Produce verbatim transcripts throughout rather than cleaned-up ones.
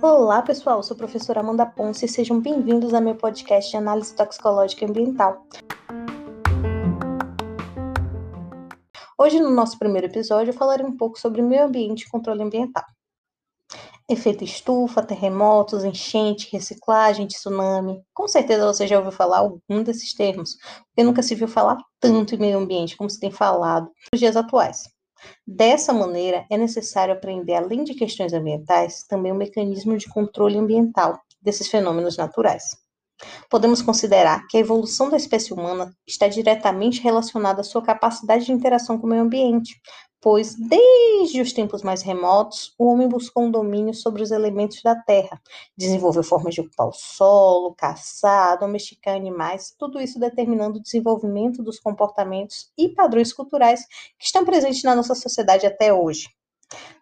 Olá pessoal, sou a professora Amanda Ponce e sejam bem-vindos ao meu podcast de análise toxicológica e ambiental. Hoje no nosso primeiro episódio eu falarei um pouco sobre meio ambiente e controle ambiental. Efeito estufa, terremotos, enchente, reciclagem, tsunami. Com certeza você já ouviu falar algum desses termos, porque nunca se viu falar tanto em meio ambiente como se tem falado nos dias atuais. Dessa maneira, é necessário aprender, além de questões ambientais, também o mecanismo de controle ambiental desses fenômenos naturais. Podemos considerar que a evolução da espécie humana está diretamente relacionada à sua capacidade de interação com o meio ambiente, pois, desde os tempos mais remotos, o homem buscou um domínio sobre os elementos da terra, desenvolveu formas de ocupar o solo, caçar, domesticar animais, tudo isso determinando o desenvolvimento dos comportamentos e padrões culturais que estão presentes na nossa sociedade até hoje.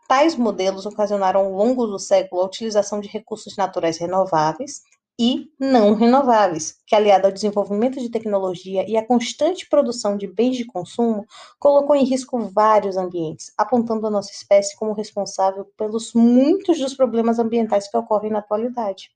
Tais modelos ocasionaram, ao longo do século, a utilização de recursos naturais renováveis e não renováveis, que, aliado ao desenvolvimento de tecnologia e à constante produção de bens de consumo, colocou em risco vários ambientes, apontando a nossa espécie como responsável pelos muitos dos problemas ambientais que ocorrem na atualidade.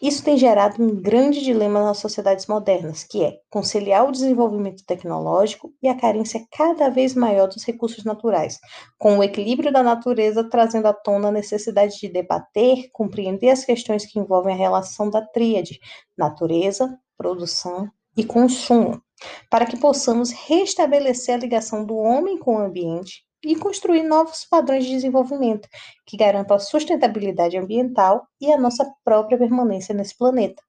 Isso tem gerado um grande dilema nas sociedades modernas, que é conciliar o desenvolvimento tecnológico e a carência cada vez maior dos recursos naturais, com o equilíbrio da natureza trazendo à tona a necessidade de debater, compreender as questões que envolvem a relação da tríade, natureza, produção e consumo, para que possamos restabelecer a ligação do homem com o ambiente e construir novos padrões de desenvolvimento que garantam a sustentabilidade ambiental e a nossa própria permanência nesse planeta.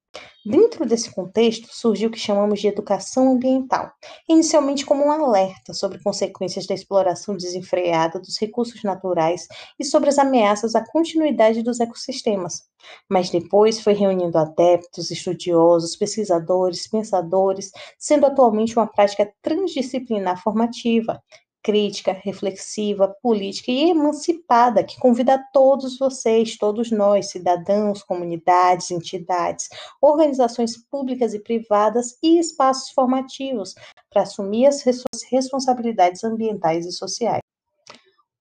Dentro desse contexto, surgiu o que chamamos de educação ambiental, inicialmente como um alerta sobre consequências da exploração desenfreada dos recursos naturais e sobre as ameaças à continuidade dos ecossistemas. Mas depois foi reunindo adeptos, estudiosos, pesquisadores, pensadores, sendo atualmente uma prática transdisciplinar formativa, crítica, reflexiva, política e emancipada, que convida todos vocês, todos nós, cidadãos, comunidades, entidades, organizações públicas e privadas e espaços formativos para assumir as responsabilidades ambientais e sociais.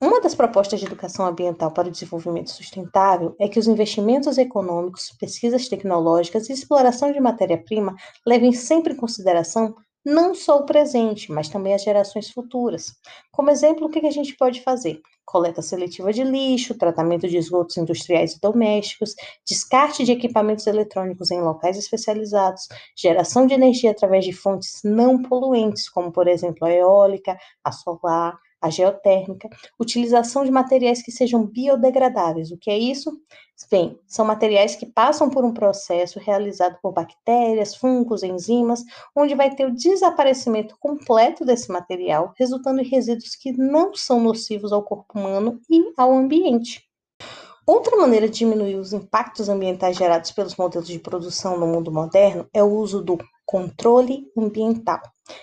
Uma das propostas de educação ambiental para o desenvolvimento sustentável é que os investimentos econômicos, pesquisas tecnológicas e exploração de matéria-prima levem sempre em consideração não só o presente, mas também as gerações futuras. Como exemplo, o que a gente pode fazer? Coleta seletiva de lixo, tratamento de esgotos industriais e domésticos, descarte de equipamentos eletrônicos em locais especializados, geração de energia através de fontes não poluentes, como, por exemplo, a eólica, a solar, a geotérmica, utilização de materiais que sejam biodegradáveis. O que é isso? Bem, são materiais que passam por um processo realizado por bactérias, fungos, enzimas, onde vai ter o desaparecimento completo desse material, resultando em resíduos que não são nocivos ao corpo humano e ao ambiente. Outra maneira de diminuir os impactos ambientais gerados pelos modelos de produção no mundo moderno é o uso do controle ambiental,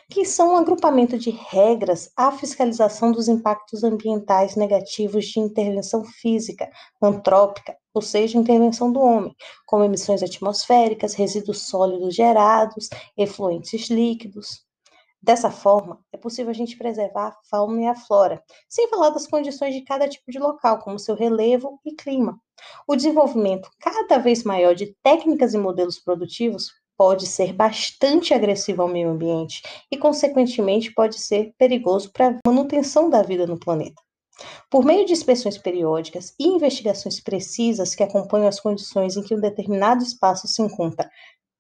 que são um agrupamento de regras à fiscalização dos impactos ambientais negativos de intervenção física, antrópica, ou seja, intervenção do homem, como emissões atmosféricas, resíduos sólidos gerados, efluentes líquidos. Dessa forma, é possível a gente preservar a fauna e a flora, sem falar das condições de cada tipo de local, como seu relevo e clima. O desenvolvimento cada vez maior de técnicas e modelos produtivos pode ser bastante agressivo ao meio ambiente e, consequentemente, pode ser perigoso para a manutenção da vida no planeta. Por meio de inspeções periódicas e investigações precisas que acompanham as condições em que um determinado espaço se encontra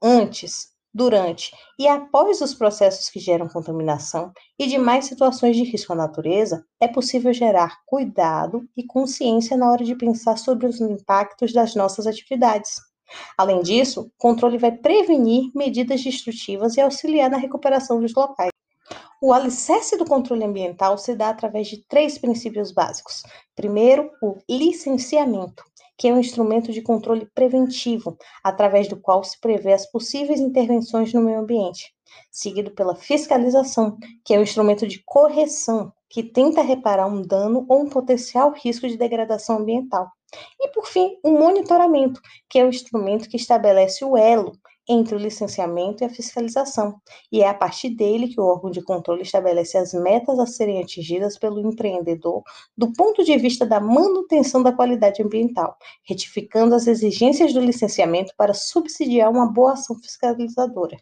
antes, durante e após os processos que geram contaminação e demais situações de risco à natureza, é possível gerar cuidado e consciência na hora de pensar sobre os impactos das nossas atividades. Além disso, o controle vai prevenir medidas destrutivas e auxiliar na recuperação dos locais. O alicerce do controle ambiental se dá através de três princípios básicos. Primeiro, o licenciamento, que é um instrumento de controle preventivo, através do qual se prevê as possíveis intervenções no meio ambiente. Seguido pela fiscalização, que é um instrumento de correção, que tenta reparar um dano ou um potencial risco de degradação ambiental. E, por fim, o monitoramento, que é o instrumento que estabelece o elo entre o licenciamento e a fiscalização, e é a partir dele que o órgão de controle estabelece as metas a serem atingidas pelo empreendedor do ponto de vista da manutenção da qualidade ambiental, retificando as exigências do licenciamento para subsidiar uma boa ação fiscalizadora.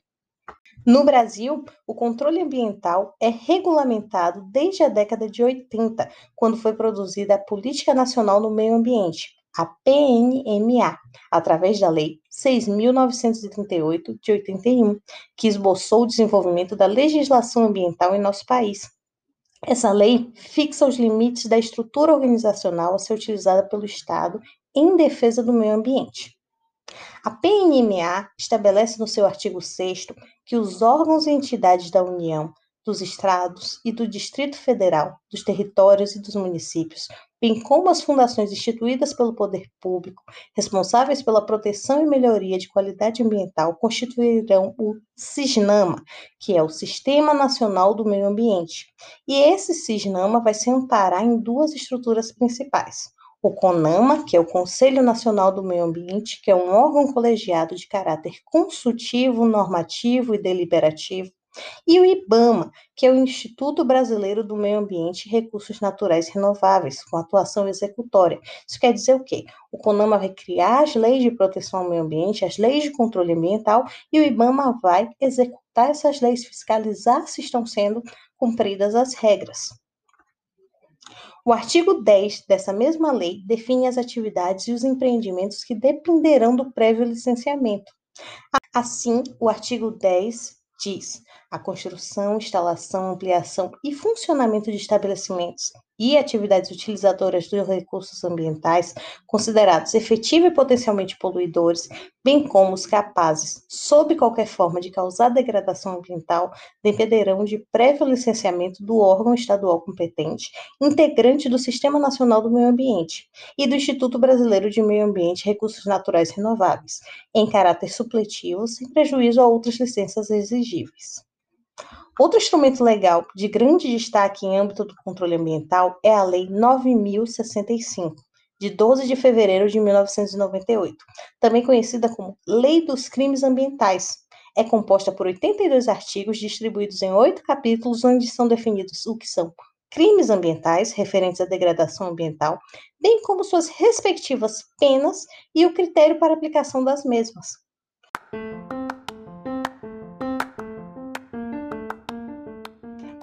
No Brasil, o controle ambiental é regulamentado desde a década de oitenta, quando foi produzida a Política Nacional do Meio Ambiente, a P N M A, através da Lei seis mil novecentos e trinta e oito, de oitenta e um, que esboçou o desenvolvimento da legislação ambiental em nosso país. Essa lei fixa os limites da estrutura organizacional a ser utilizada pelo Estado em defesa do meio ambiente. A P N M A estabelece no seu artigo sexto que os órgãos e entidades da União, dos Estados e do Distrito Federal, dos territórios e dos municípios, bem como as fundações instituídas pelo poder público, responsáveis pela proteção e melhoria de qualidade ambiental, constituirão o SISNAMA, que é o Sistema Nacional do Meio Ambiente. E esse SISNAMA vai se amparar em duas estruturas principais: o CONAMA, que é o Conselho Nacional do Meio Ambiente, que é um órgão colegiado de caráter consultivo, normativo e deliberativo, e o IBAMA, que é o Instituto Brasileiro do Meio Ambiente e Recursos Naturais Renováveis, com atuação executória. Isso quer dizer o quê? O CONAMA vai criar as leis de proteção ao meio ambiente, as leis de controle ambiental, e o IBAMA vai executar essas leis, fiscalizar se estão sendo cumpridas as regras. O artigo dez dessa mesma lei define as atividades e os empreendimentos que dependerão do prévio licenciamento. Assim, o artigo dez diz: a construção, instalação, ampliação e funcionamento de estabelecimentos e atividades utilizadoras dos recursos ambientais considerados efetivo e potencialmente poluidores, bem como os capazes, sob qualquer forma, de causar degradação ambiental, dependerão de prévio licenciamento do órgão estadual competente, integrante do Sistema Nacional do Meio Ambiente e do Instituto Brasileiro de Meio Ambiente e Recursos Naturais Renováveis, em caráter supletivo, sem prejuízo a outras licenças exigíveis. Outro instrumento legal de grande destaque em âmbito do controle ambiental é a Lei nove mil e sessenta e cinco, de doze de fevereiro de mil novecentos e noventa e oito, também conhecida como Lei dos Crimes Ambientais. É composta por oitenta e dois artigos distribuídos em oito capítulos, onde são definidos o que são crimes ambientais referentes à degradação ambiental, bem como suas respectivas penas e o critério para aplicação das mesmas.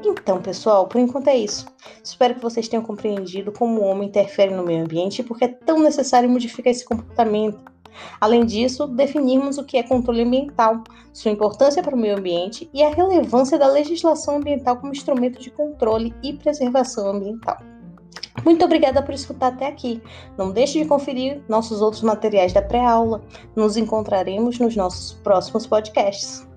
Então, pessoal, por enquanto é isso. Espero que vocês tenham compreendido como o homem interfere no meio ambiente e porque é tão necessário modificar esse comportamento. Além disso, definirmos o que é controle ambiental, sua importância para o meio ambiente e a relevância da legislação ambiental como instrumento de controle e preservação ambiental. Muito obrigada por escutar até aqui. Não deixe de conferir nossos outros materiais da pré-aula. Nos encontraremos nos nossos próximos podcasts.